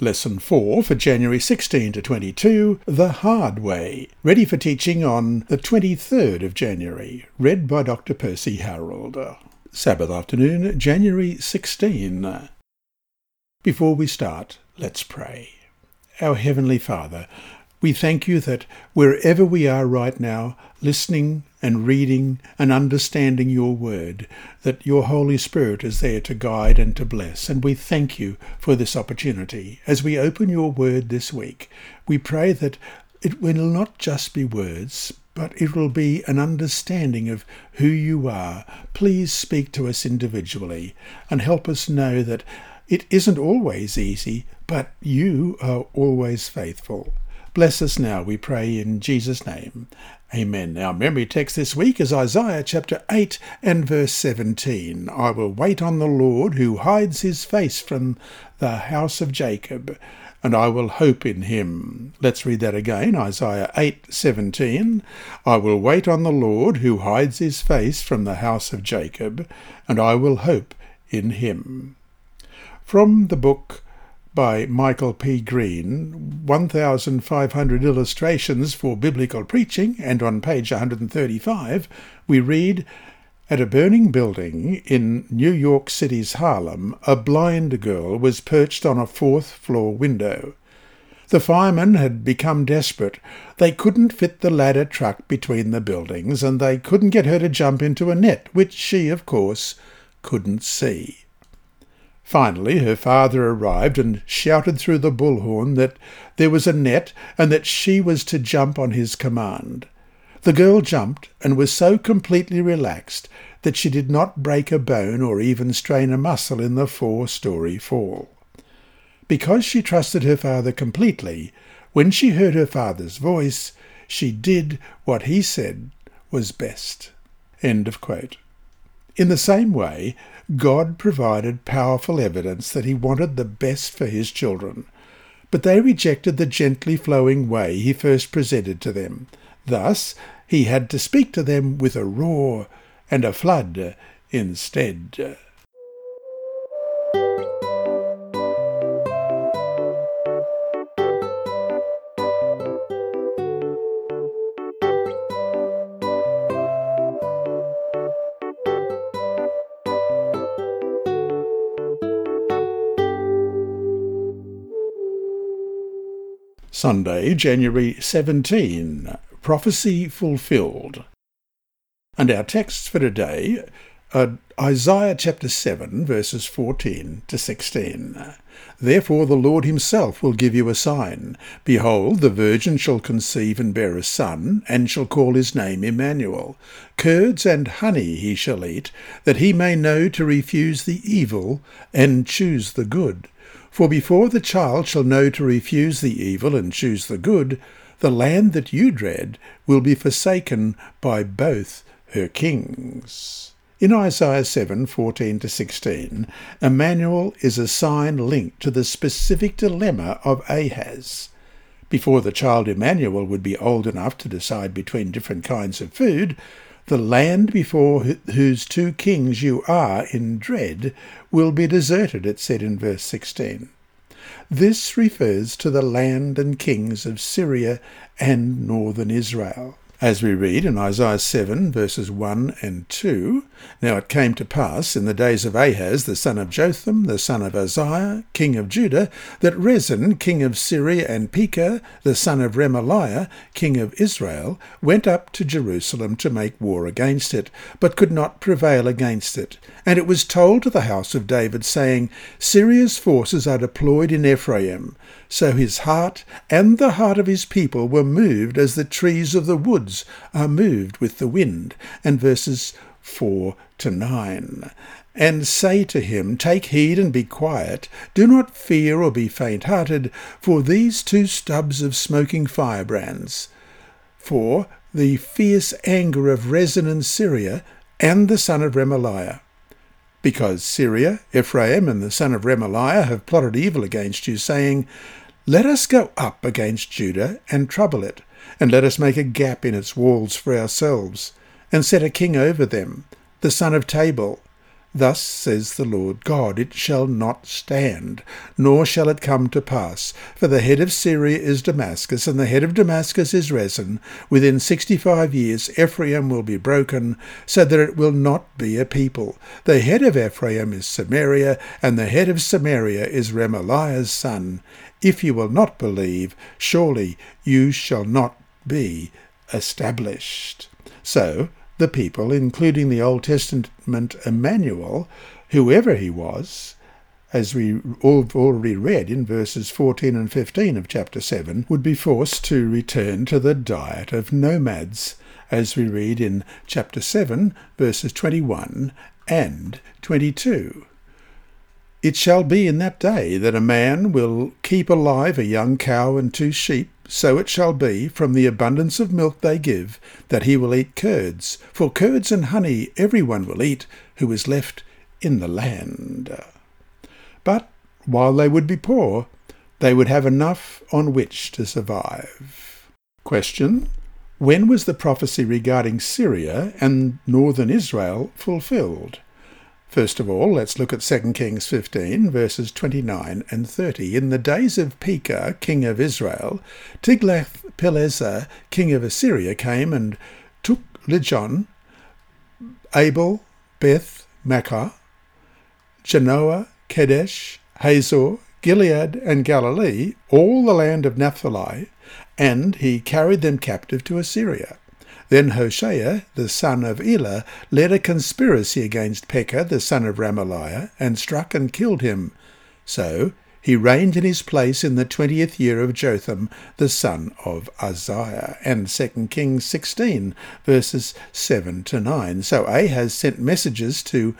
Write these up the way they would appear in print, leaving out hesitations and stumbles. Lesson 4 for January 16 to 22, The Hard Way, ready for teaching on the 23rd of January, read by Dr. Percy Harold. Sabbath afternoon, January 16. Before we start, let's pray. Our Heavenly Father, we thank you that wherever we are right now, listening and reading and understanding your word, that your Holy Spirit is there to guide and to bless. And we thank you for this opportunity. As we open your word this week, we pray that it will not just be words, but it will be an understanding of who you are. Please speak to us individually and help us know that it isn't always easy, but you are always faithful. Bless us now, we pray in Jesus' name. Amen. Our memory text this week is Isaiah chapter 8 and verse 17. I will wait on the Lord who hides his face from the house of Jacob, and I will hope in him. Let's read that again, Isaiah 8:17. I will wait on the Lord who hides his face from the house of Jacob, and I will hope in him. From the book by Michael P. Green, 1,500 Illustrations for Biblical Preaching, and on page 135, we read, At a burning building in New York City's Harlem, a blind girl was perched on a fourth-floor window. The firemen had become desperate. They couldn't fit the ladder truck between the buildings, and they couldn't get her to jump into a net, which she, of course, couldn't see. Finally, her father arrived and shouted through the bullhorn that there was a net and that she was to jump on his command. The girl jumped and was so completely relaxed that she did not break a bone or even strain a muscle in the four-story fall. Because she trusted her father completely, when she heard her father's voice, she did what he said was best. End of quote. In the same way, God provided powerful evidence that he wanted the best for his children, but they rejected the gently flowing way he first presented to them. Thus, he had to speak to them with a roar and a flood instead. Sunday, January 17, Prophecy Fulfilled. And our texts for today are Isaiah chapter 7, verses 14 to 16. Therefore the Lord himself will give you a sign. Behold, the virgin shall conceive and bear a son, and shall call his name Emmanuel. Curds and honey he shall eat, that he may know to refuse the evil and choose the good. For before the child shall know to refuse the evil and choose the good, the land that you dread will be forsaken by both her kings. In Isaiah 7:14-16, Emmanuel is a sign linked to the specific dilemma of Ahaz. Before the child Emmanuel would be old enough to decide between different kinds of food, the land before whose two kings you are in dread will be deserted, it said in verse 16. This refers to the land and kings of Syria and northern Israel. As we read in Isaiah 7, verses 1 and 2, Now it came to pass in the days of Ahaz, the son of Jotham, the son of Uzziah, king of Judah, that Rezin, king of Syria, and Pekah, the son of Remaliah, king of Israel, went up to Jerusalem to make war against it, but could not prevail against it. And it was told to the house of David, saying, Syria's forces are deployed in Ephraim. So his heart and the heart of his people were moved as the trees of the wood are moved with the wind, and verses 4 to 9. And say to him, Take heed and be quiet, do not fear or be faint-hearted, for these two stubs of smoking firebrands. For the fierce anger of Rezin and Syria, and the son of Remaliah. Because Syria, Ephraim, and the son of Remaliah have plotted evil against you, saying, Let us go up against Judah and trouble it, and let us make a gap in its walls for ourselves, and set a king over them, the son of Tabal. Thus says the Lord God, it shall not stand, nor shall it come to pass. For the head of Syria is Damascus, and the head of Damascus is Rezin. Within 65 years Ephraim will be broken, so that it will not be a people. The head of Ephraim is Samaria, and the head of Samaria is Remaliah's son. If you will not believe, surely you shall not be established. So the people, including the Old Testament Emmanuel, whoever he was, as we already read in verses 14 and 15 of chapter 7, would be forced to return to the diet of nomads, as we read in chapter 7, verses 21 and 22. It shall be in that day that a man will keep alive a young cow and 2 sheep, so it shall be, from the abundance of milk they give, that he will eat curds. For curds and honey everyone will eat who is left in the land. But while they would be poor, they would have enough on which to survive. Question: when was the prophecy regarding Syria and northern Israel fulfilled? First of all, let's look at 2 Kings 15, verses 29 and 30. In the days of Pekah, king of Israel, Tiglath-Pileser, king of Assyria, came and took Lijon, Abel, Beth, Makkah, Genoa, Kadesh, Hazor, Gilead and Galilee, all the land of Naphtali, and he carried them captive to Assyria. Then Hoshea, the son of Elah, led a conspiracy against Pekah, the son of Remaliah, and struck and killed him. So he reigned in his place in the 20th year of Jotham, the son of Uzziah. And 2 Kings 16, verses 7 to 9. So Ahaz sent messengers to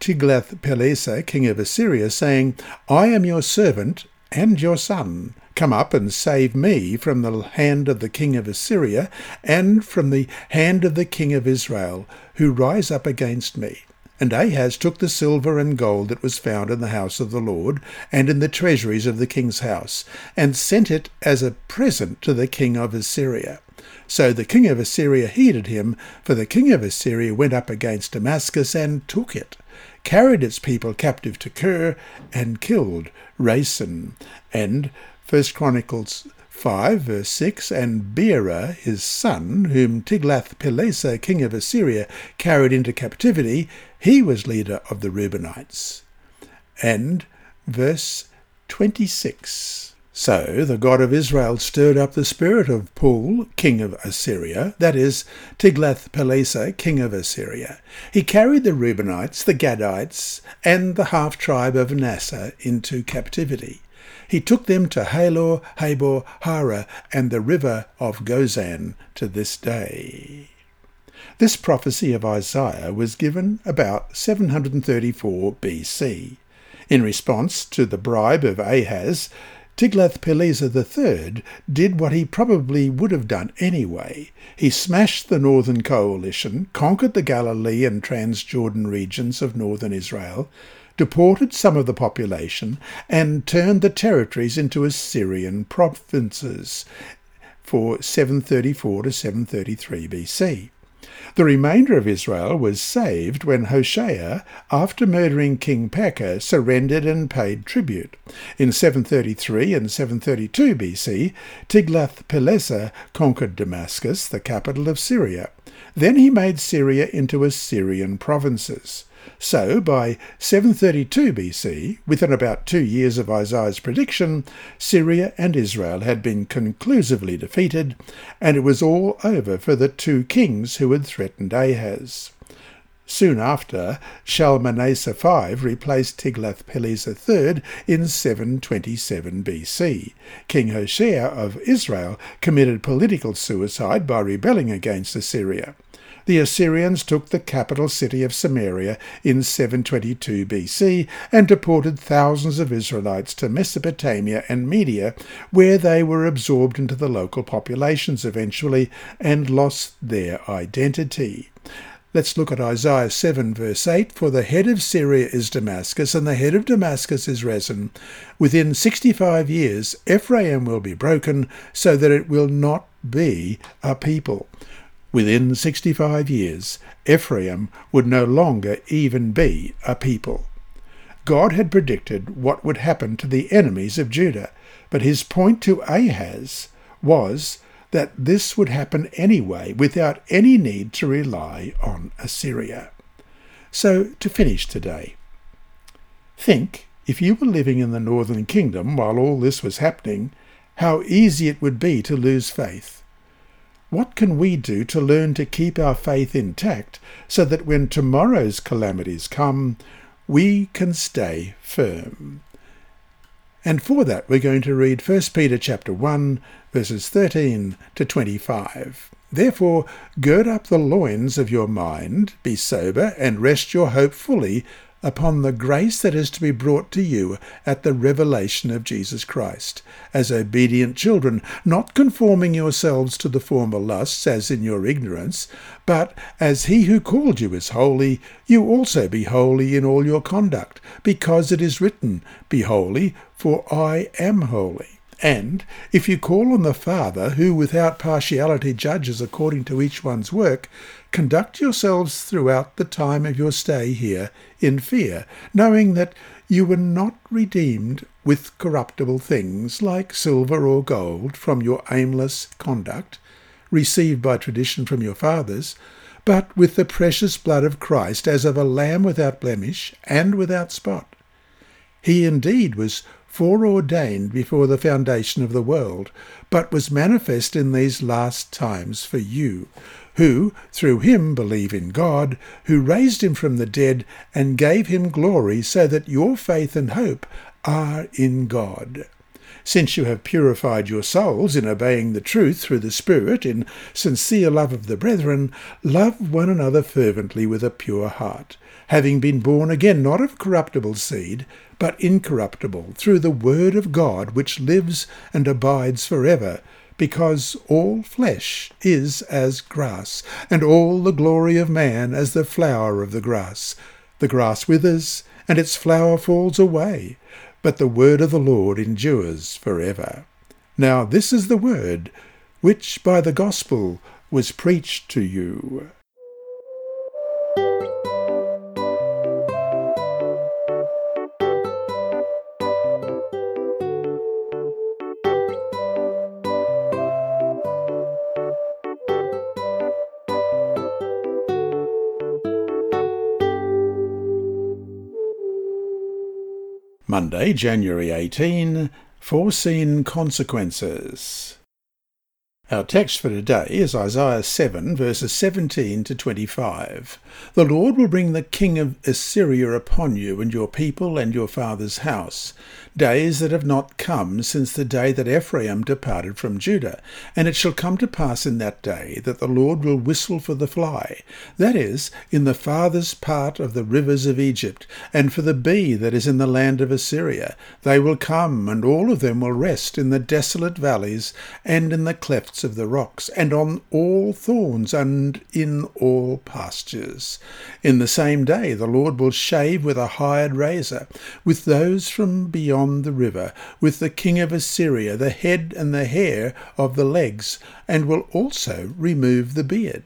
Tiglath-Pileser, king of Assyria, saying, "I am your servant and your son. Come up and save me from the hand of the king of Assyria and from the hand of the king of Israel, who rise up against me." And Ahaz took the silver and gold that was found in the house of the Lord and in the treasuries of the king's house, and sent it as a present to the king of Assyria. So the king of Assyria heeded him, for the king of Assyria went up against Damascus and took it, carried its people captive to Kir, and killed Rezin. And 1 Chronicles 5, verse 6, and Beera, his son, whom Tiglath-Pileser, king of Assyria, carried into captivity, he was leader of the Reubenites. And verse 26. So the God of Israel stirred up the spirit of Pul, king of Assyria, that is, Tiglath-Pileser, king of Assyria. He carried the Reubenites, the Gadites, and the half-tribe of Manasseh into captivity. He took them to Halor, Habor, Hara, and the river of Gozan to this day. This prophecy of Isaiah was given about 734 BC. In response to the bribe of Ahaz, Tiglath-Pileser III did what he probably would have done anyway. He smashed the northern coalition, conquered the Galilee and Transjordan regions of northern Israel, deported some of the population, and turned the territories into Assyrian provinces for 734 to 733 BC. The remainder of Israel was saved when Hoshea, after murdering King Pekah, surrendered and paid tribute. In 733 and 732 BC, Tiglath-Pileser conquered Damascus, the capital of Syria. Then he made Syria into Assyrian provinces. So, by 732 BC, within about 2 years of Isaiah's prediction, Syria and Israel had been conclusively defeated, and it was all over for the 2 kings who had threatened Ahaz. Soon after, Shalmaneser V replaced Tiglath-Pileser III in 727 BC. King Hoshea of Israel committed political suicide by rebelling against Assyria. The Assyrians took the capital city of Samaria in 722 BC and deported thousands of Israelites to Mesopotamia and Media, where they were absorbed into the local populations eventually and lost their identity. Let's look at Isaiah 7, verse 8. For the head of Syria is Damascus, and the head of Damascus is Rezin. Within 65 years Ephraim will be broken, so that it will not be a people. Within 65 years, Ephraim would no longer even be a people. God had predicted what would happen to the enemies of Judah, but his point to Ahaz was that this would happen anyway without any need to rely on Assyria. So, to finish today, think, if you were living in the northern kingdom while all this was happening, how easy it would be to lose faith. What can we do to learn to keep our faith intact so that when tomorrow's calamities come, we can stay firm? And for that we're going to read 1 Peter chapter 1, verses 13 to 25. Therefore, gird up the loins of your mind, be sober, and rest your hope fully upon the grace that is to be brought to you at the revelation of Jesus Christ, as obedient children, not conforming yourselves to the former lusts as in your ignorance, but as he who called you is holy, you also be holy in all your conduct, because it is written, Be holy, for I am holy. And if you call on the Father, who without partiality judges according to each one's work, conduct yourselves throughout the time of your stay here in fear, knowing that you were not redeemed with corruptible things like silver or gold from your aimless conduct, received by tradition from your fathers, but with the precious blood of Christ as of a lamb without blemish and without spot. He indeed was foreordained before the foundation of the world, but was manifest in these last times for you, who through him believe in God, who raised him from the dead and gave him glory, so that your faith and hope are in God. Since you have purified your souls in obeying the truth through the Spirit, in sincere love of the brethren, love one another fervently with a pure heart, having been born again, not of corruptible seed, but incorruptible, through the word of God which lives and abides forever, because all flesh is as grass, and all the glory of man as the flower of the grass. The grass withers, and its flower falls away, but the word of the Lord endures forever. Now this is the word which by the gospel was preached to you. Monday, January 18, Foreseen Consequences. Our text for today is Isaiah 7, verses 17 to 25. The Lord will bring the king of Assyria upon you and your people and your father's house, days that have not come since the day that Ephraim departed from Judah. And it shall come to pass in that day that the Lord will whistle for the fly, that is, in the farthest part of the rivers of Egypt, and for the bee that is in the land of Assyria. They will come, and all of them will rest in the desolate valleys and in the clefts of the rocks, and on all thorns, and in all pastures. In the same day the Lord will shave with a hired razor, with those from beyond the river, with the king of Assyria, the head and the hair of the legs, and will also remove the beard.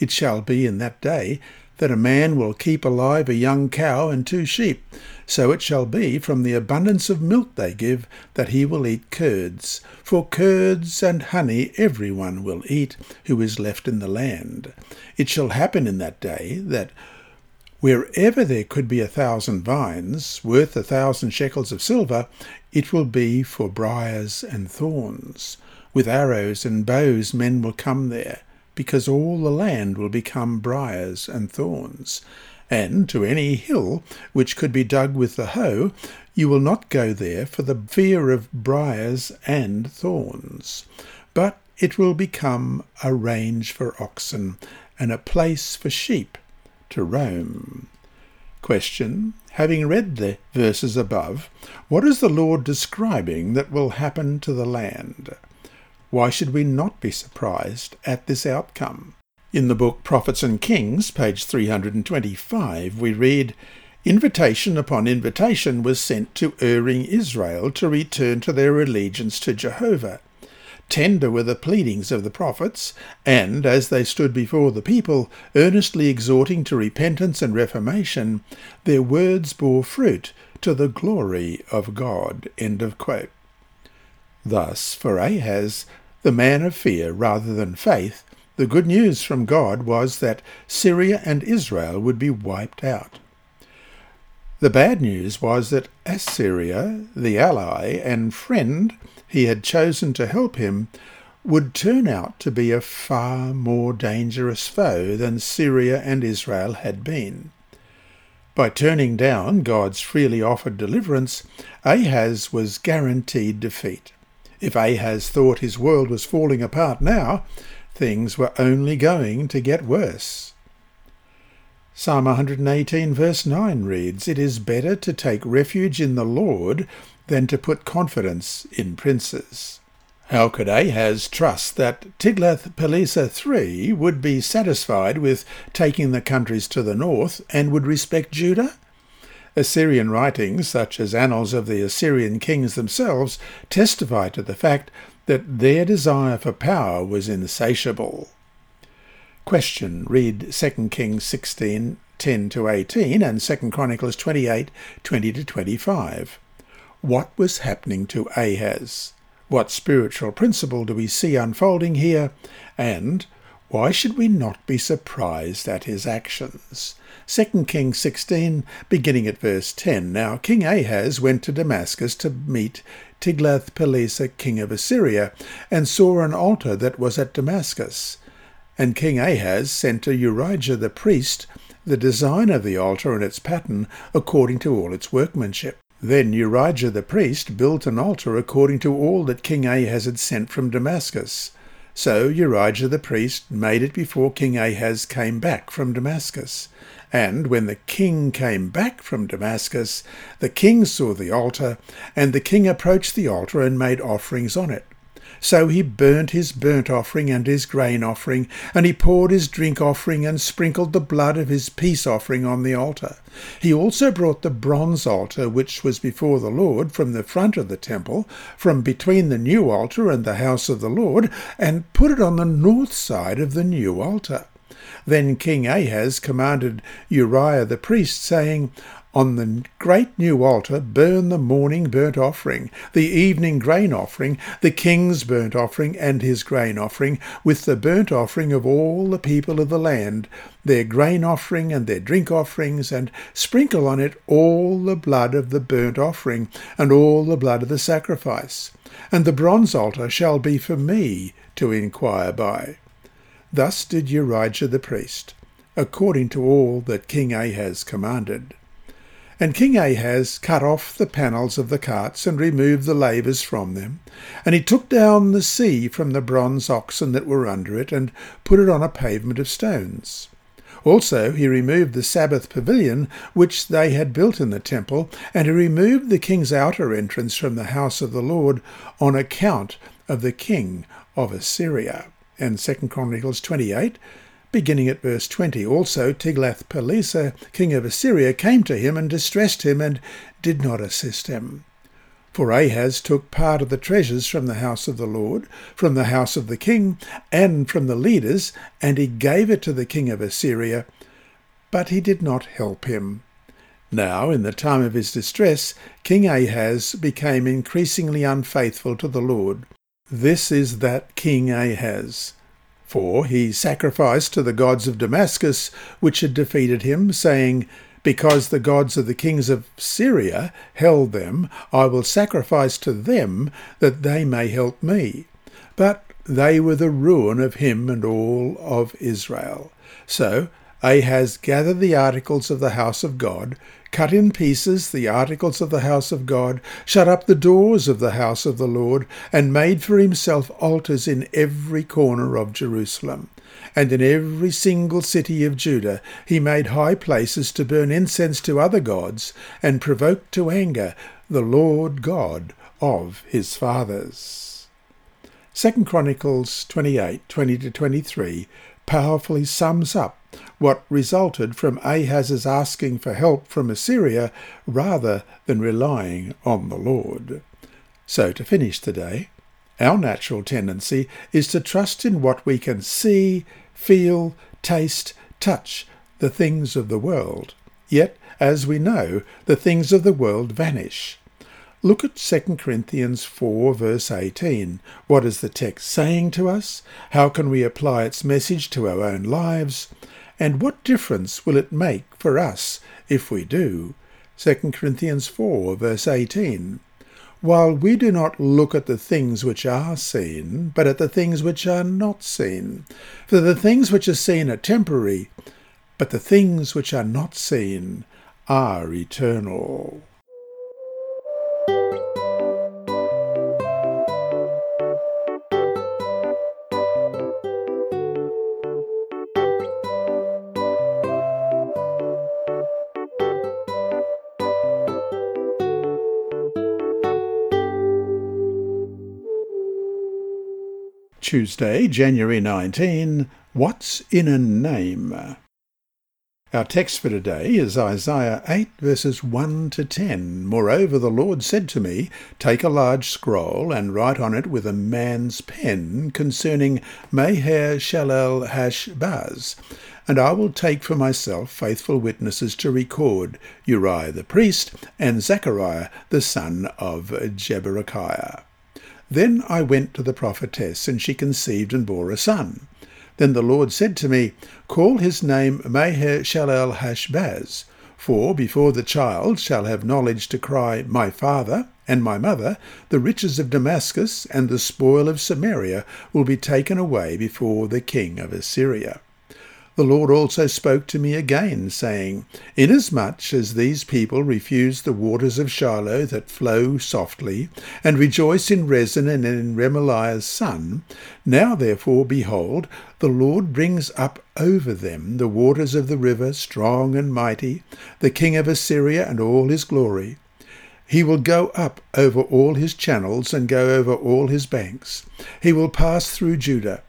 It shall be in that day that a man will keep alive a young cow and two sheep. So it shall be from the abundance of milk they give that he will eat curds. For curds and honey every one will eat who is left in the land. It shall happen in that day that wherever there could be 1,000 vines worth 1,000 shekels of silver, it will be for briars and thorns. With arrows and bows men will come there, because all the land will become briars and thorns. And to any hill which could be dug with the hoe, you will not go there for the fear of briars and thorns. But it will become a range for oxen, and a place for sheep to roam. Question. Having read the verses above, what is the Lord describing that will happen to the land? Why should we not be surprised at this outcome? In the book Prophets and Kings, page 325, we read, Invitation upon invitation was sent to erring Israel to return to their allegiance to Jehovah. tender were the pleadings of the prophets, and, as they stood before the people, earnestly exhorting to repentance and reformation, their words bore fruit to the glory of God." End of quote. Thus, for Ahaz, the man of fear rather than faith, the good news from God was that Syria and Israel would be wiped out. The bad news was that Assyria, the ally and friend he had chosen to help him, would turn out to be a far more dangerous foe than Syria and Israel had been. By turning down God's freely offered deliverance, Ahaz was guaranteed defeat. If Ahaz thought his world was falling apart now, things were only going to get worse. Psalm 118 verse 9 reads, "It is better to take refuge in the Lord than to put confidence in princes." How could Ahaz trust that Tiglath-Pileser III would be satisfied with taking the countries to the north and would respect Judah? Assyrian writings, such as annals of the Assyrian kings themselves, testify to the fact that their desire for power was insatiable. Question. Read 2 Kings 16, 10-18 and 2 Chronicles 28, 20-25. What was happening to Ahaz? What spiritual principle do we see unfolding here? And why should we not be surprised at his actions? 2 Kings 16, beginning at verse 10. "Now King Ahaz went to Damascus to meet Tiglath-Pileser, king of Assyria, and saw an altar that was at Damascus. And King Ahaz sent to Uriah the priest the design of the altar and its pattern according to all its workmanship. Then Urijah the priest built an altar according to all that King Ahaz had sent from Damascus. So Urijah the priest made it before King Ahaz came back from Damascus. And when the king came back from Damascus, the king saw the altar, and the king approached the altar and made offerings on it. So he burnt his burnt offering and his grain offering, and he poured his drink offering and sprinkled the blood of his peace offering on the altar. He also brought the bronze altar which was before the Lord from the front of the temple, from between the new altar and the house of the Lord, and put it on the north side of the new altar. Then King Ahaz commanded Uriah the priest, saying, 'On the great new altar burn the morning burnt offering, the evening grain offering, the king's burnt offering and his grain offering, with the burnt offering of all the people of the land, their grain offering and their drink offerings, and sprinkle on it all the blood of the burnt offering and all the blood of the sacrifice. And the bronze altar shall be for me to inquire by.' Thus did Urijah the priest, according to all that King Ahaz commanded. And King Ahaz cut off the panels of the carts and removed the lavers from them. And he took down the sea from the bronze oxen that were under it and put it on a pavement of stones. Also he removed the Sabbath pavilion which they had built in the temple, and he removed the king's outer entrance from the house of the Lord on account of the king of Assyria." And 2 Chronicles 28, beginning at verse 20. "Also Tiglath-Pileser, king of Assyria, came to him and distressed him and did not assist him. For Ahaz took part of the treasures from the house of the Lord, from the house of the king, and from the leaders, and he gave it to the king of Assyria, but he did not help him. Now, in the time of his distress, King Ahaz became increasingly unfaithful to the Lord. This is that King Ahaz. For he sacrificed to the gods of Damascus, which had defeated him, saying, 'Because the gods of the kings of Syria held them, I will sacrifice to them, that they may help me.' But they were the ruin of him and all of Israel. So Ahaz gathered the articles of the house of God, cut in pieces the articles of the house of God, shut up the doors of the house of the Lord, and made for himself altars in every corner of Jerusalem. And in every single city of Judah he made high places to burn incense to other gods, and provoked to anger the Lord God of his fathers." 2 Chronicles 28, 20-23 powerfully sums up what resulted from Ahaz's asking for help from Assyria rather than relying on the Lord. So to finish today, Our natural tendency is to trust in what we can see, feel, taste, touch, the things of the world. Yet, as we know, the things of the world vanish. Look at 2 Corinthians 4, verse 18. What is the text saying to us? How can we apply its message to our own lives? And what difference will it make for us if we do? 2 Corinthians 4, verse 18. While we do not look at the things which are seen, but at the things which are not seen. For the things which are seen are temporary, but the things which are not seen are eternal. Tuesday, January 19. What's in a name? Our text for today is Isaiah 8, verses 1 to 10. Moreover, the Lord said to me, Take a large scroll and write on it with a man's pen concerning Maher Shalal Hashbaz, and I will take for myself faithful witnesses to record Uriah the priest and Zechariah the son of Jeberechiah. Then I went to the prophetess, and she conceived and bore a son. Then the Lord said to me, Call his name Maher Shalal Hashbaz, for before the child shall have knowledge to cry, My father and my mother, the riches of Damascus and the spoil of Samaria will be taken away before the king of Assyria. The Lord also spoke to me again, saying, Inasmuch as these people refuse the waters of Shiloh that flow softly, and rejoice in Rezin and in Remaliah's son, now therefore, behold, the Lord brings up over them the waters of the river, strong and mighty, the king of Assyria and all his glory. He will go up over all his channels and go over all his banks. He will pass through Judah.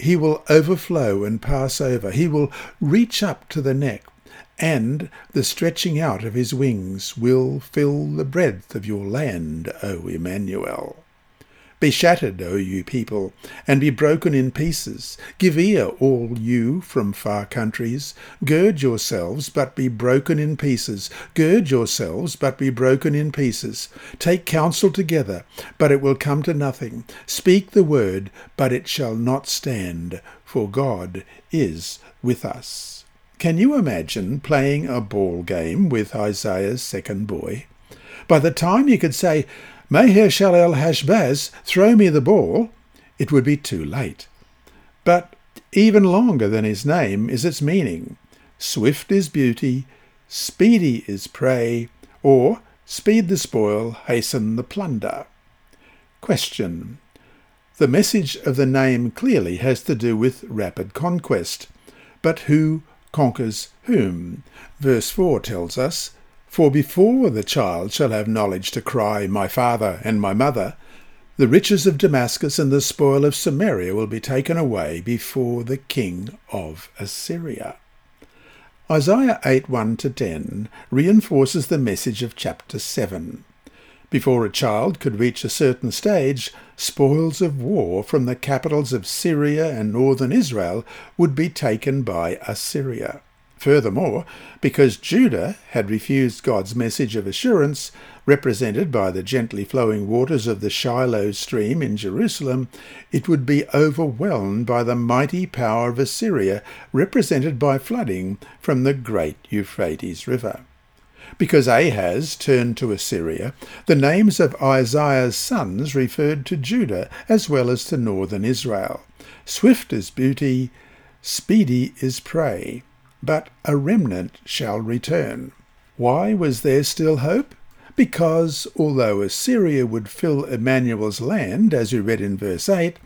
He will overflow and pass over. He will reach up to the neck, and the stretching out of his wings will fill the breadth of your land, O Emmanuel. Be shattered, O you people, and be broken in pieces. Give ear, all you from far countries. Gird yourselves, but be broken in pieces. Gird yourselves, but be broken in pieces. Take counsel together, but it will come to nothing. Speak the word, but it shall not stand, for God is with us. Can you imagine playing a ball game with Isaiah's second boy? By the time you could say, Maher Shalal Hashbaz, throw me the ball, it would be too late. But even longer than his name is its meaning. Swift is beauty, speedy is prey, or speed the spoil, hasten the plunder. Question. The message of the name clearly has to do with rapid conquest. But who conquers whom? Verse 4 tells us, For before the child shall have knowledge to cry, My father and my mother, the riches of Damascus and the spoil of Samaria will be taken away before the king of Assyria. Isaiah 8, 1-10 reinforces the message of chapter 7. Before a child could reach a certain stage, spoils of war from the capitals of Syria and northern Israel would be taken by Assyria. Furthermore, because Judah had refused God's message of assurance, represented by the gently flowing waters of the Shiloh stream in Jerusalem, it would be overwhelmed by the mighty power of Assyria, represented by flooding from the great Euphrates River. Because Ahaz turned to Assyria, the names of Isaiah's sons referred to Judah as well as to northern Israel. Swift is beauty, speedy is prey. But a remnant shall return. Why was there still hope? Because, although Assyria would fill Emmanuel's land, as we read in verse 8,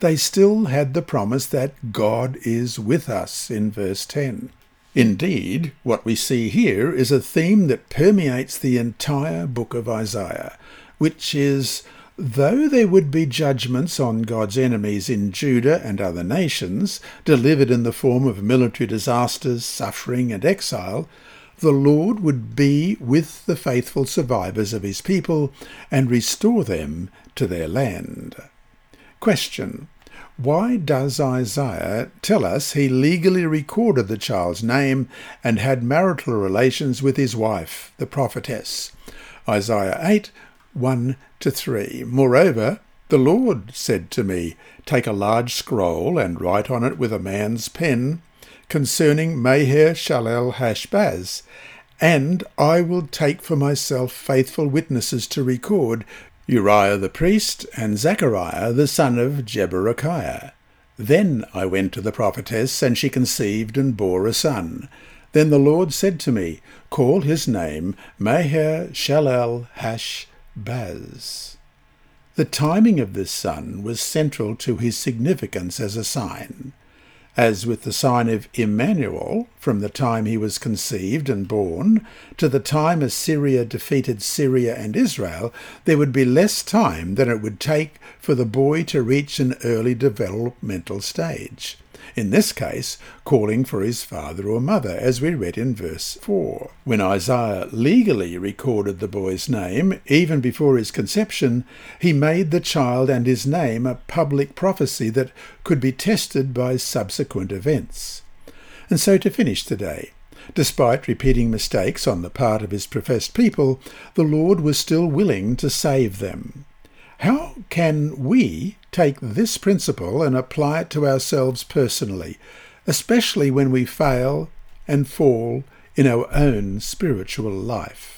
they still had the promise that God is with us in verse 10. Indeed, what we see here is a theme that permeates the entire book of Isaiah, which is, though there would be judgments on God's enemies in Judah and other nations, delivered in the form of military disasters, suffering and exile, the Lord would be with the faithful survivors of his people and restore them to their land. Question. Why does Isaiah tell us he legally recorded the child's name and had marital relations with his wife, the prophetess? Isaiah 8, 1-3. Moreover, the Lord said to me, take a large scroll and write on it with a man's pen concerning Maher Shalal Hashbaz, and I will take for myself faithful witnesses to record Uriah the priest and Zechariah the son of Jeberechiah. Then I went to the prophetess, and she conceived and bore a son. Then the Lord said to me, call his name Maher Shalal Hashbaz. The timing of this son was central to his significance as a sign. As with the sign of Emmanuel, from the time he was conceived and born to the time Assyria defeated Syria and Israel, there would be less time than it would take for the boy to reach an early developmental stage, in this case calling for his father or mother, as we read in verse 4. When Isaiah legally recorded the boy's name, even before his conception, he made the child and his name a public prophecy that could be tested by subsequent events. And so, to finish today, despite repeating mistakes on the part of his professed people, the Lord was still willing to save them. How can we take this principle and apply it to ourselves personally, especially when we fail and fall in our own spiritual life?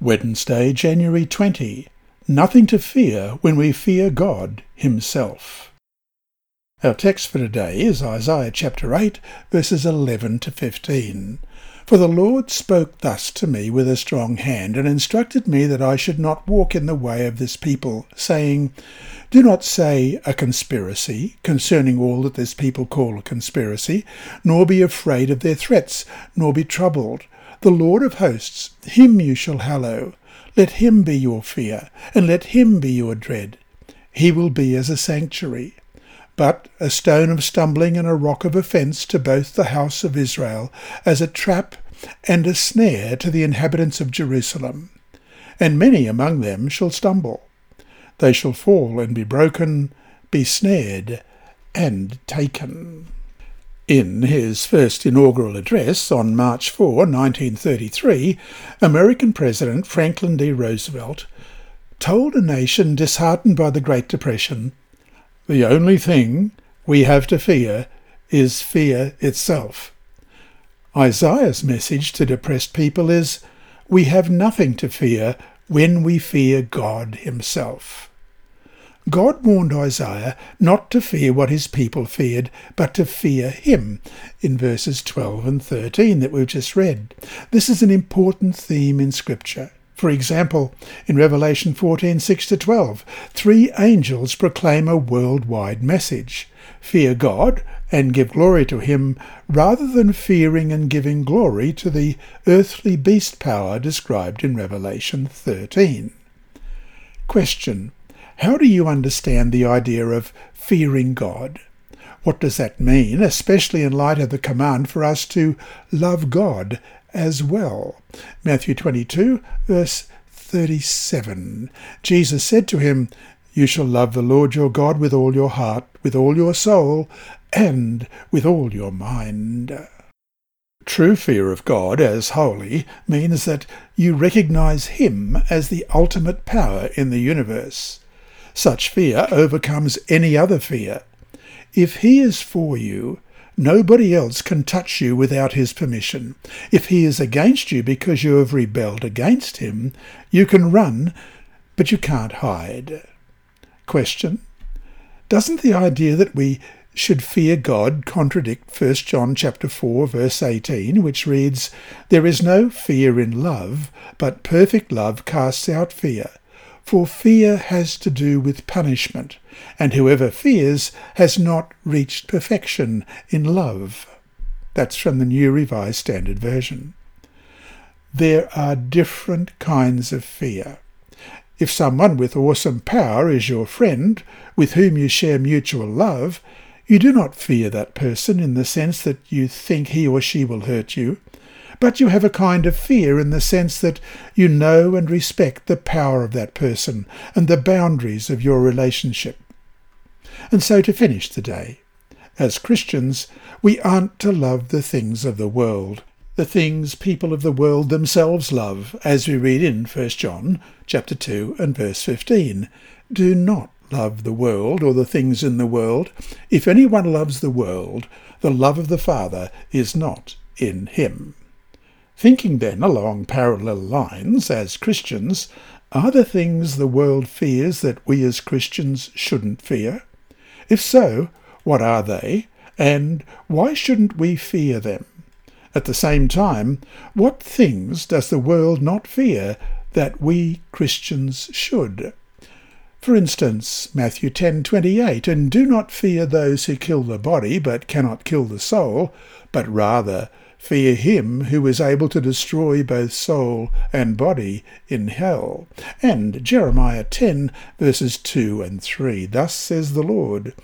Wednesday, January 20. Nothing to fear when we fear God himself. Our text for today is Isaiah chapter 8, verses 11-15. For the Lord spoke thus to me with a strong hand, and instructed me that I should not walk in the way of this people, saying, do not say a conspiracy concerning all that this people call a conspiracy, nor be afraid of their threats, nor be troubled. The Lord of hosts, him you shall hallow. Let him be your fear, and let him be your dread. He will be as a sanctuary, but a stone of stumbling and a rock of offence to both the house of Israel, as a trap and a snare to the inhabitants of Jerusalem. And many among them shall stumble. They shall fall and be broken, be snared and taken. In his first inaugural address on March 4, 1933, American President Franklin D. Roosevelt told a nation disheartened by the Great Depression, "The only thing we have to fear is fear itself." Isaiah's message to depressed people is, "We have nothing to fear when we fear God himself." God warned Isaiah not to fear what his people feared, but to fear him, in verses 12 and 13 that we've just read. This is an important theme in Scripture. For example, in Revelation 14, 6-12, 3 angels proclaim a worldwide message. Fear God and give glory to him, rather than fearing and giving glory to the earthly beast power described in Revelation 13. Question. How do you understand the idea of fearing God? What does that mean, especially in light of the command for us to love God as well? Matthew 22, verse 37. Jesus said to him, "You shall love the Lord your God with all your heart, with all your soul, and with all your mind." True fear of God as holy means that you recognize him as the ultimate power in the universe. Such fear overcomes any other fear. If he is for you, nobody else can touch you without his permission. If he is against you because you have rebelled against him, you can run, but you can't hide. Question. Doesn't the idea that we should fear God contradict 1 John chapter 4, verse 18, which reads, "There is no fear in love, but perfect love casts out fear. For fear has to do with punishment, and whoever fears has not reached perfection in love." That's from the New Revised Standard Version. there are different kinds of fear. If someone with awesome power is your friend, with whom you share mutual love, you do not fear that person in the sense that you think he or she will hurt you, but you have a kind of fear in the sense that you know and respect the power of that person and the boundaries of your relationship. And so to finish today, as Christians, we aren't to love the things of the world, the things people of the world themselves love, as we read in 1 John chapter 2 and verse 15. Do not love the world or the things in the world. If anyone loves the world, the love of the Father is not in him. Thinking then along parallel lines as Christians, are there things the world fears that we as Christians shouldn't fear? If so, what are they, and why shouldn't we fear them? At the same time, what things does the world not fear that we Christians should? For instance, Matthew 10:28, and do not fear those who kill the body but cannot kill the soul, but rather fear him who is able to destroy both soul and body in hell. And Jeremiah 10 verses 2 and 3, thus says the Lord,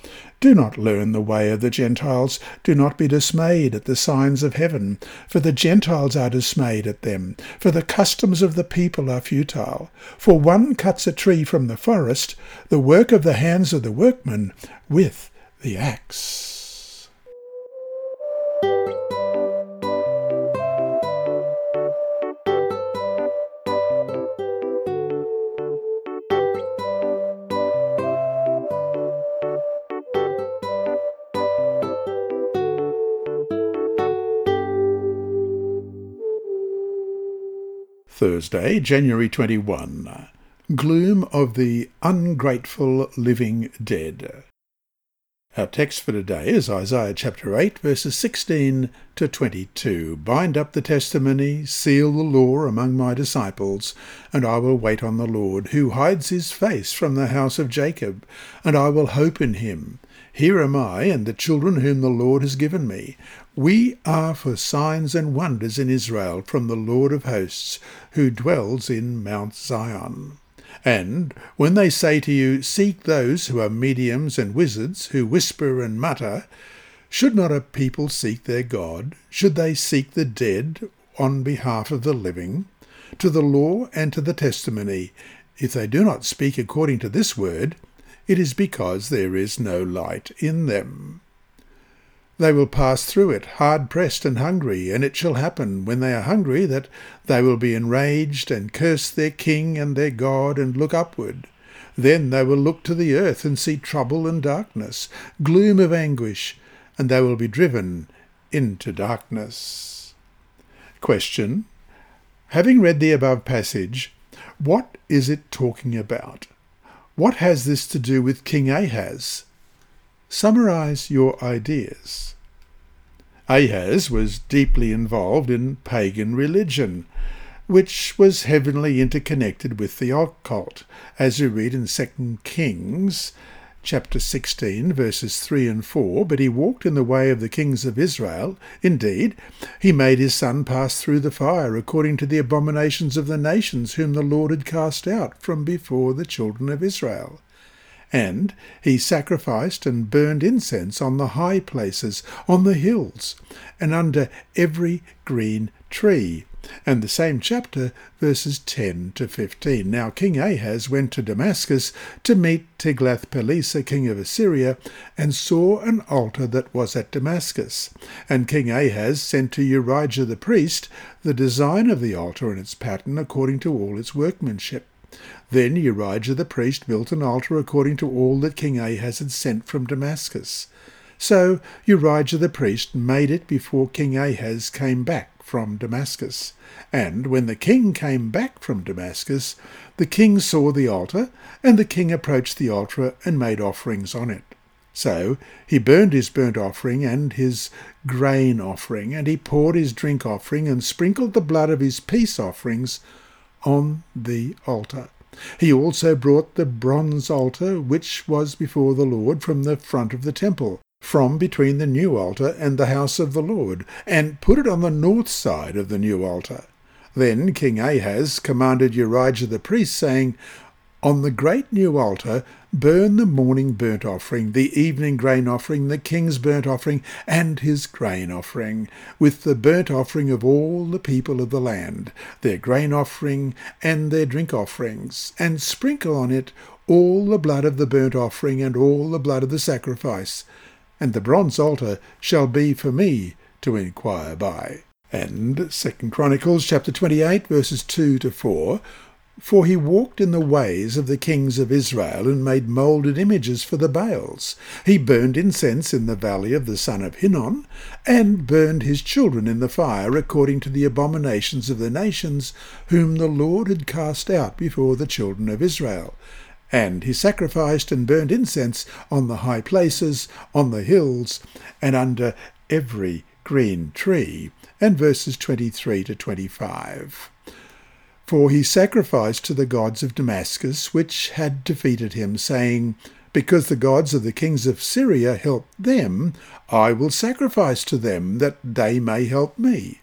do not learn the way of the Gentiles, do not be dismayed at the signs of heaven, for the Gentiles are dismayed at them, for the customs of the people are futile. For one cuts a tree from the forest, the work of the hands of the workman, with the axe. Thursday, January 21. Gloom of the Ungrateful Living Dead. Our text for today is Isaiah chapter 8, verses 16 to 22. Bind up the testimony, seal the law among my disciples, and I will wait on the Lord, who hides his face from the house of Jacob, and I will hope in him. Here am I and the children whom the Lord has given me. We are for signs and wonders in Israel from the Lord of hosts, who dwells in Mount Zion. And when they say to you, seek those who are mediums and wizards, who whisper and mutter, should not a people seek their God? Should they seek the dead on behalf of the living? To the law and to the testimony, if they do not speak according to this word, it is because there is no light in them. They will pass through it, hard-pressed and hungry, and it shall happen, when they are hungry, that they will be enraged, and curse their king and their God, and look upward. Then they will look to the earth, and see trouble and darkness, gloom of anguish, and they will be driven into darkness. Question. Having read the above passage, what is it talking about? What has this to do with King Ahaz? Summarize your ideas. Ahaz was deeply involved in pagan religion, which was heavily interconnected with the occult, as we read in 2 Kings chapter 16, verses 3 and 4, but he walked in the way of the kings of Israel. Indeed, he made his son pass through the fire according to the abominations of the nations whom the Lord had cast out from before the children of Israel. And he sacrificed and burned incense on the high places, on the hills, and under every green tree. And the same chapter, verses 10 to 15. Now King Ahaz went to Damascus to meet Tiglath-Pileser, king of Assyria, and saw an altar that was at Damascus. And King Ahaz sent to Uriah the priest the design of the altar and its pattern according to all its workmanship. Then Uriah the priest built an altar according to all that King Ahaz had sent from Damascus. So Uriah the priest made it before King Ahaz came back from Damascus. And when the king came back from Damascus, the king saw the altar, and the king approached the altar and made offerings on it. So he burned his burnt offering and his grain offering, and he poured his drink offering and sprinkled the blood of his peace offerings on the altar. He also brought the bronze altar which was before the Lord from the front of the temple, from between the new altar and the house of the Lord, and put it on the north side of the new altar. Then King Ahaz commanded Urijah the priest, saying, "On the great new altar burn the morning burnt offering, the evening grain offering, the king's burnt offering, and his grain offering, with the burnt offering of all the people of the land, their grain offering and their drink offerings, and sprinkle on it all the blood of the burnt offering and all the blood of the sacrifice. And the bronze altar shall be for me to inquire by." And 2 Chronicles chapter 28 verses 2 to 4, "For he walked in the ways of the kings of Israel, and made moulded images for the Baals. He burned incense in the valley of the son of Hinnom, and burned his children in the fire according to the abominations of the nations, whom the Lord had cast out before the children of Israel. And he sacrificed and burned incense on the high places, on the hills, and under every green tree." And verses 23 to 25. "For he sacrificed to the gods of Damascus, which had defeated him, saying, 'Because the gods of the kings of Syria helped them, I will sacrifice to them, that they may help me.'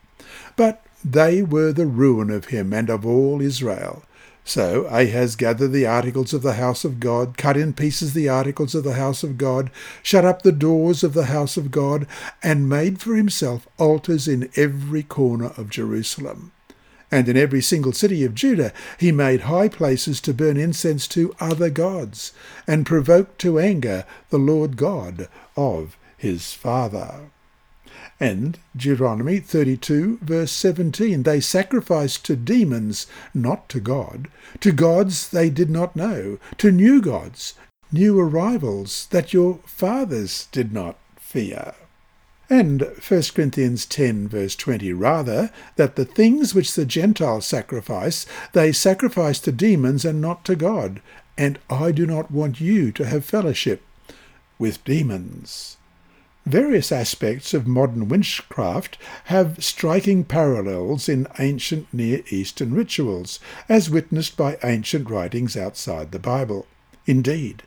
But they were the ruin of him and of all Israel. So Ahaz gathered the articles of the house of God, cut in pieces the articles of the house of God, shut up the doors of the house of God, and made for himself altars in every corner of Jerusalem. And in every single city of Judah he made high places to burn incense to other gods, and provoked to anger the Lord God of his father." And Deuteronomy 32 verse 17, "They sacrificed to demons, not to God, to gods they did not know, to new gods, new arrivals that your fathers did not fear." And 1 Corinthians 10 verse 20, "Rather, that the things which the Gentiles sacrifice, they sacrifice to demons and not to God, and I do not want you to have fellowship with demons." Various aspects of modern witchcraft have striking parallels in ancient Near Eastern rituals, as witnessed by ancient writings outside the Bible. Indeed,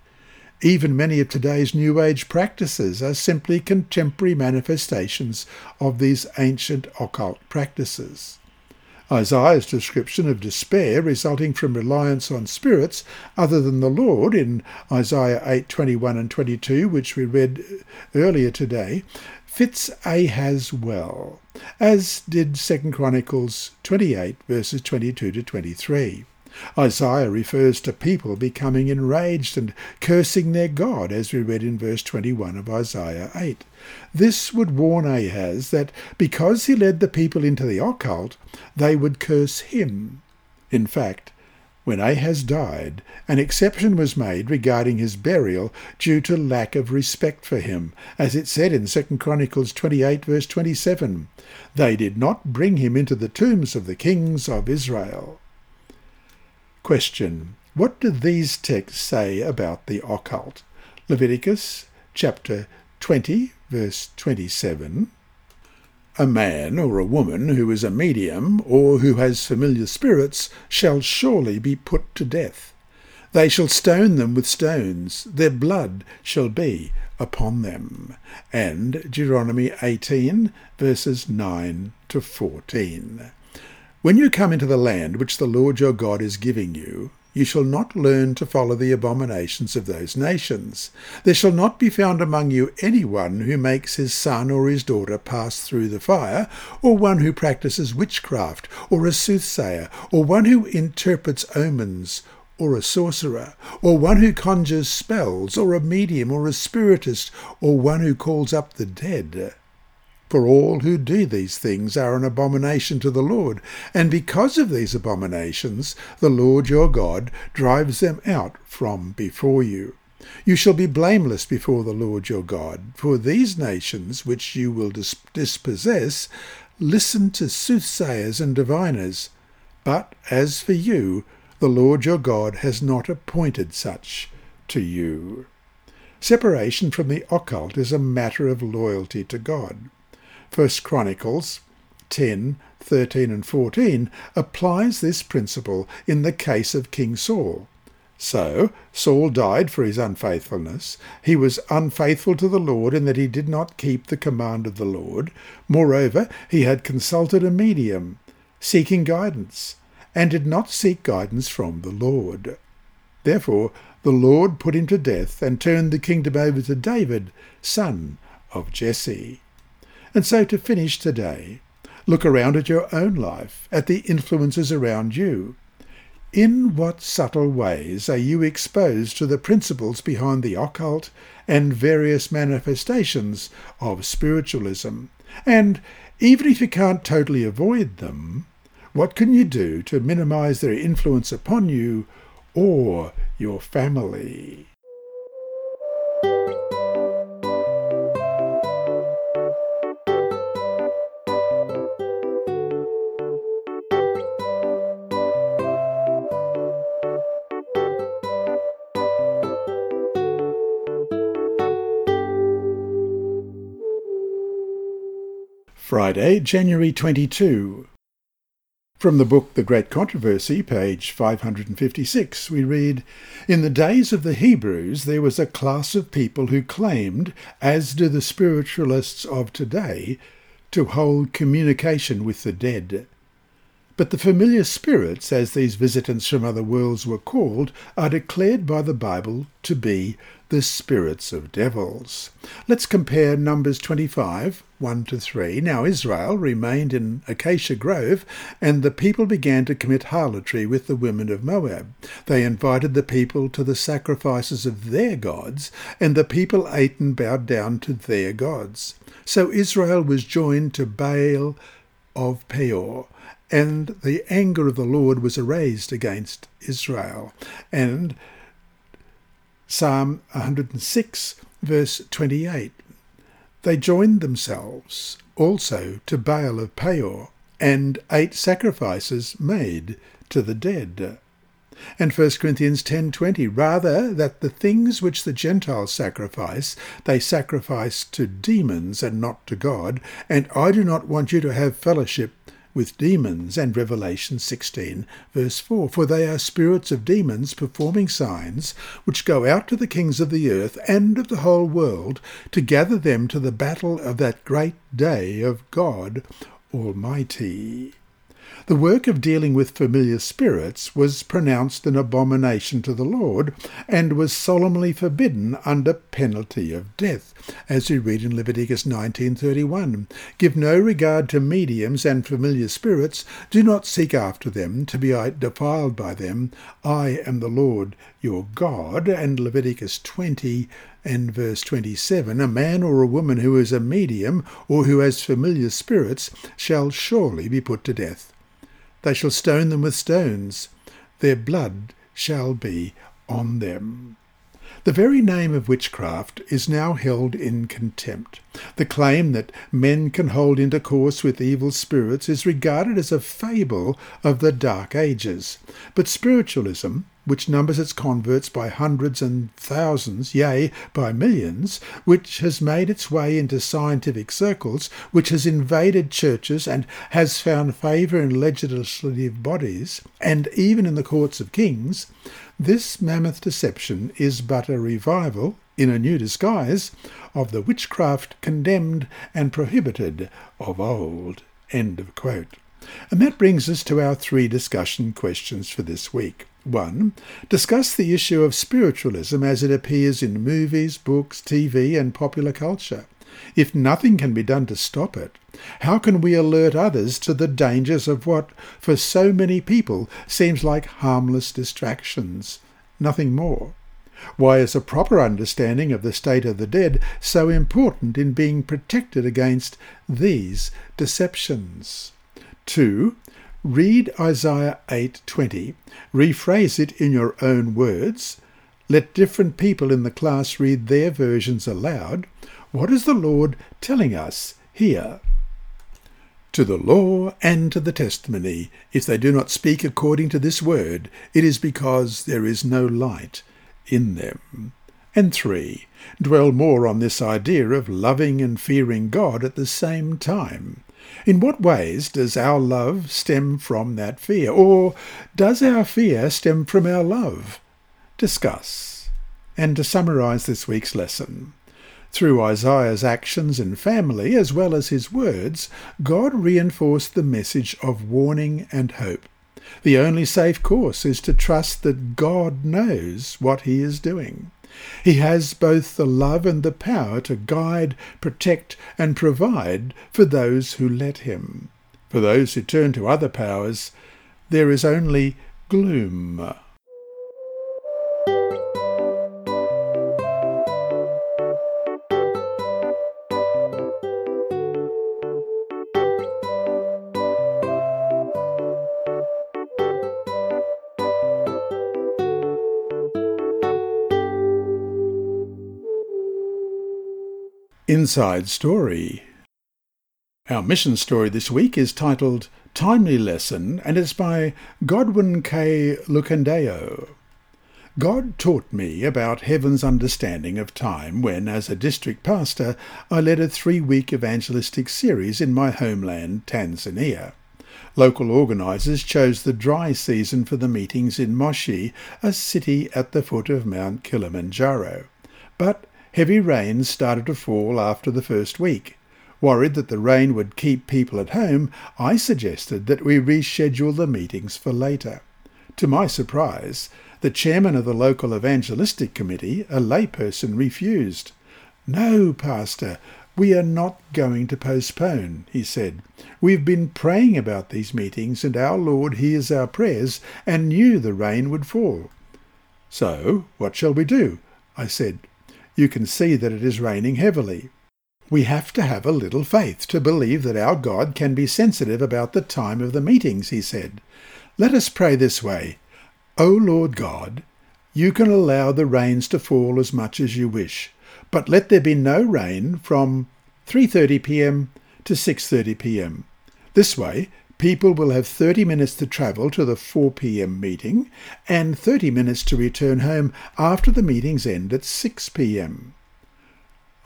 even many of today's New Age practices are simply contemporary manifestations of these ancient occult practices. Isaiah's description of despair resulting from reliance on spirits other than the Lord in Isaiah 8:21 and 22, which we read earlier today, fits Ahaz well, as did 2 Chronicles 28 verses 22 to 23. Isaiah refers to people becoming enraged and cursing their God, as we read in verse 21 of Isaiah 8. This would warn Ahaz that because he led the people into the occult, they would curse him. In fact, when Ahaz died, an exception was made regarding his burial due to lack of respect for him, as it said in 2 Chronicles 28 verse 27, "They did not bring him into the tombs of the kings of Israel." Question: what do these texts say about the occult? Leviticus chapter 20 verse 27. "A man or a woman who is a medium or who has familiar spirits shall surely be put to death. They shall stone them with stones, their blood shall be upon them." And Deuteronomy 18 verses 9 to 14. "When you come into the land which the Lord your God is giving you, you shall not learn to follow the abominations of those nations. There shall not be found among you anyone who makes his son or his daughter pass through the fire, or one who practices witchcraft, or a soothsayer, or one who interprets omens, or a sorcerer, or one who conjures spells, or a medium, or a spiritist, or one who calls up the dead. For all who do these things are an abomination to the Lord, and because of these abominations the Lord your God drives them out from before you. You shall be blameless before the Lord your God, for these nations which you will dispossess listen to soothsayers and diviners, but as for you, the Lord your God has not appointed such to you." Separation from the occult is a matter of loyalty to God. 1 Chronicles 10, 13 and 14 applies this principle in the case of King Saul. "So Saul died for his unfaithfulness. He was unfaithful to the Lord in that he did not keep the command of the Lord. Moreover, he had consulted a medium. seeking guidance, and did not seek guidance from the Lord. Therefore the Lord put him to death and turned the kingdom over to David, son of Jesse. And so, to finish today, look around at your own life, at the influences around you. In what subtle ways are you exposed to the principles behind the occult and various manifestations of spiritualism? And even if you can't totally avoid them, what can you do to minimize their influence upon you or your family? Friday, January 22. From the book The Great Controversy, page 556, we read, "In the days of the Hebrews there was a class of people who claimed, as do the spiritualists of today, to hold communication with the dead. But the familiar spirits, as these visitants from other worlds were called, are declared by the Bible to be the spirits of devils." Let's compare Numbers 25, 1-3. "Now Israel remained in Acacia Grove, and the people began to commit harlotry with the women of Moab. They invited the people to the sacrifices of their gods, and the people ate and bowed down to their gods. So Israel was joined to Baal of Peor, and the anger of the Lord was aroused against Israel." And Psalm 106, verse 28. "They joined themselves also to Baal of Peor, and ate sacrifices made to the dead." And 1 Corinthians 10:20, "Rather that the things which the Gentiles sacrifice, they sacrifice to demons and not to God, and I do not want you to have fellowship with demons." And Revelation 16, verse 4, "For they are spirits of demons performing signs, which go out to the kings of the earth and of the whole world, to gather them to the battle of that great day of God Almighty." The work of dealing with familiar spirits was pronounced an abomination to the Lord, and was solemnly forbidden under penalty of death, as we read in Leviticus 19:31. "Give no regard to mediums and familiar spirits. Do not seek after them, to be defiled by them. I am the Lord your God." And Leviticus 20 and verse 27, "A man or a woman who is a medium or who has familiar spirits shall surely be put to death. They shall stone them with stones. Their blood shall be on them." The very name of witchcraft is now held in contempt. The claim that men can hold intercourse with evil spirits is regarded as a fable of the Dark Ages. But spiritualism, which numbers its converts by hundreds and thousands, yea, by millions, which has made its way into scientific circles, which has invaded churches and has found favour in legislative bodies, and even in the courts of kings, this mammoth deception is but a revival, in a new disguise, of the witchcraft condemned and prohibited of old. End of quote. And that brings us to our three discussion questions for this week. 1. Discuss the issue of spiritualism as it appears in movies, books, TV and popular culture. If nothing can be done to stop it, how can we alert others to the dangers of what, for so many people, seems like harmless distractions? Nothing more. Why is a proper understanding of the state of the dead so important in being protected against these deceptions? 2. Read Isaiah 8:20. Rephrase it in your own words. Let different people in the class read their versions aloud. What is the Lord telling us here? "To the law and to the testimony, if they do not speak according to this word, it is because there is no light in them." And 3. Dwell more on this idea of loving and fearing God at the same time. In what ways does our love stem from that fear? Or does our fear stem from our love? Discuss. And to summarise this week's lesson, Through Isaiah's actions and family, as well as his words, God reinforced the message of warning and hope. The only safe course is to trust that God knows what he is doing. He has both the love and the power to guide, protect, and provide for those who let him. For those who turn to other powers, there is only gloom. Inside Story. Our mission story this week is titled Timely Lesson, and it's by Godwin K. Lucandeo. God taught me about heaven's understanding of time when, as a district pastor, I led a 3-week evangelistic series in my homeland, Tanzania. Local organisers chose the dry season for the meetings in Moshi, a city at the foot of Mount Kilimanjaro. But heavy rain started to fall after the first week. Worried that the rain would keep people at home, I suggested that we reschedule the meetings for later. To my surprise, the chairman of the local evangelistic committee, a layperson, refused. "No, Pastor, we are not going to postpone," he said. "We've been praying about these meetings, and our Lord hears our prayers and knew the rain would fall." "So, what shall we do?" I said. "You can see that it is raining heavily. We have to have a little faith to believe that our God can be sensitive about the time of the meetings," he said. "Let us pray this way. O Lord God, you can allow the rains to fall as much as you wish, but let there be no rain from 3:30 p.m. to 6:30 p.m. This way, people will have 30 minutes to travel to the 4 p.m. meeting and 30 minutes to return home after the meetings end at 6 p.m.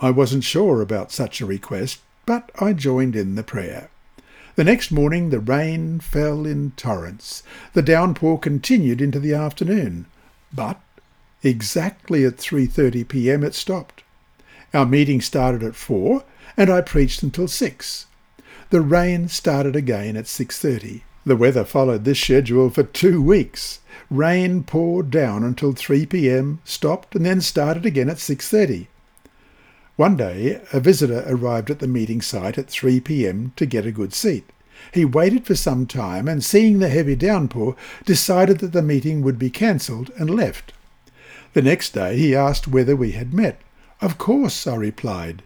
I wasn't sure about such a request, but I joined in the prayer. The next morning the rain fell in torrents. The downpour continued into the afternoon, but exactly at 3:30 p.m. it stopped. Our meeting started at 4, and I preached until 6. The rain started again at 6:30. The weather followed this schedule for 2 weeks. Rain poured down until 3 p.m, stopped, and then started again at 6:30. One day, a visitor arrived at the meeting site at 3 p.m. to get a good seat. He waited for some time and, seeing the heavy downpour, decided that the meeting would be cancelled and left. The next day he asked whether we had met. "Of course," I replied.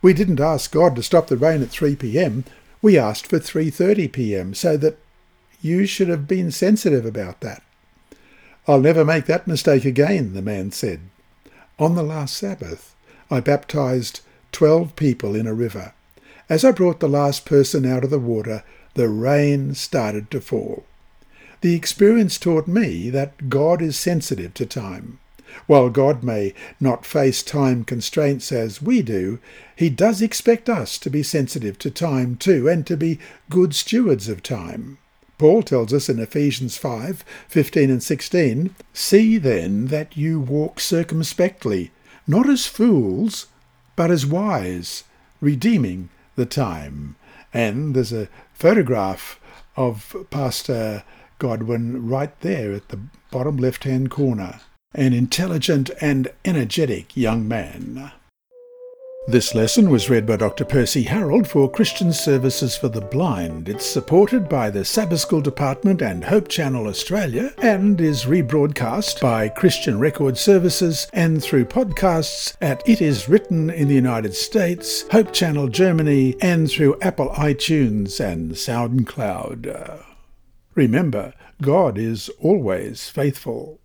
"We didn't ask God to stop the rain at 3 p.m. We asked for 3:30 p.m. so that you should have been sensitive about that." "I'll never make that mistake again," the man said. On the last Sabbath, I baptized 12 people in a river. As I brought the last person out of the water, the rain started to fall. The experience taught me that God is sensitive to time. While God may not face time constraints as we do, he does expect us to be sensitive to time too, and to be good stewards of time. Paul tells us in Ephesians 5:15 and 16, "See then that you walk circumspectly, not as fools, but as wise, redeeming the time." And there's a photograph of Pastor Godwin right there at the bottom left-hand corner. An intelligent and energetic young man. This lesson was read by Dr. Percy Harold for Christian Services for the Blind. It's supported by the Sabbath School Department and Hope Channel Australia, and is rebroadcast by Christian Record Services and through podcasts at It Is Written in the United States, Hope Channel Germany, and through Apple iTunes and SoundCloud. Remember, God is always faithful.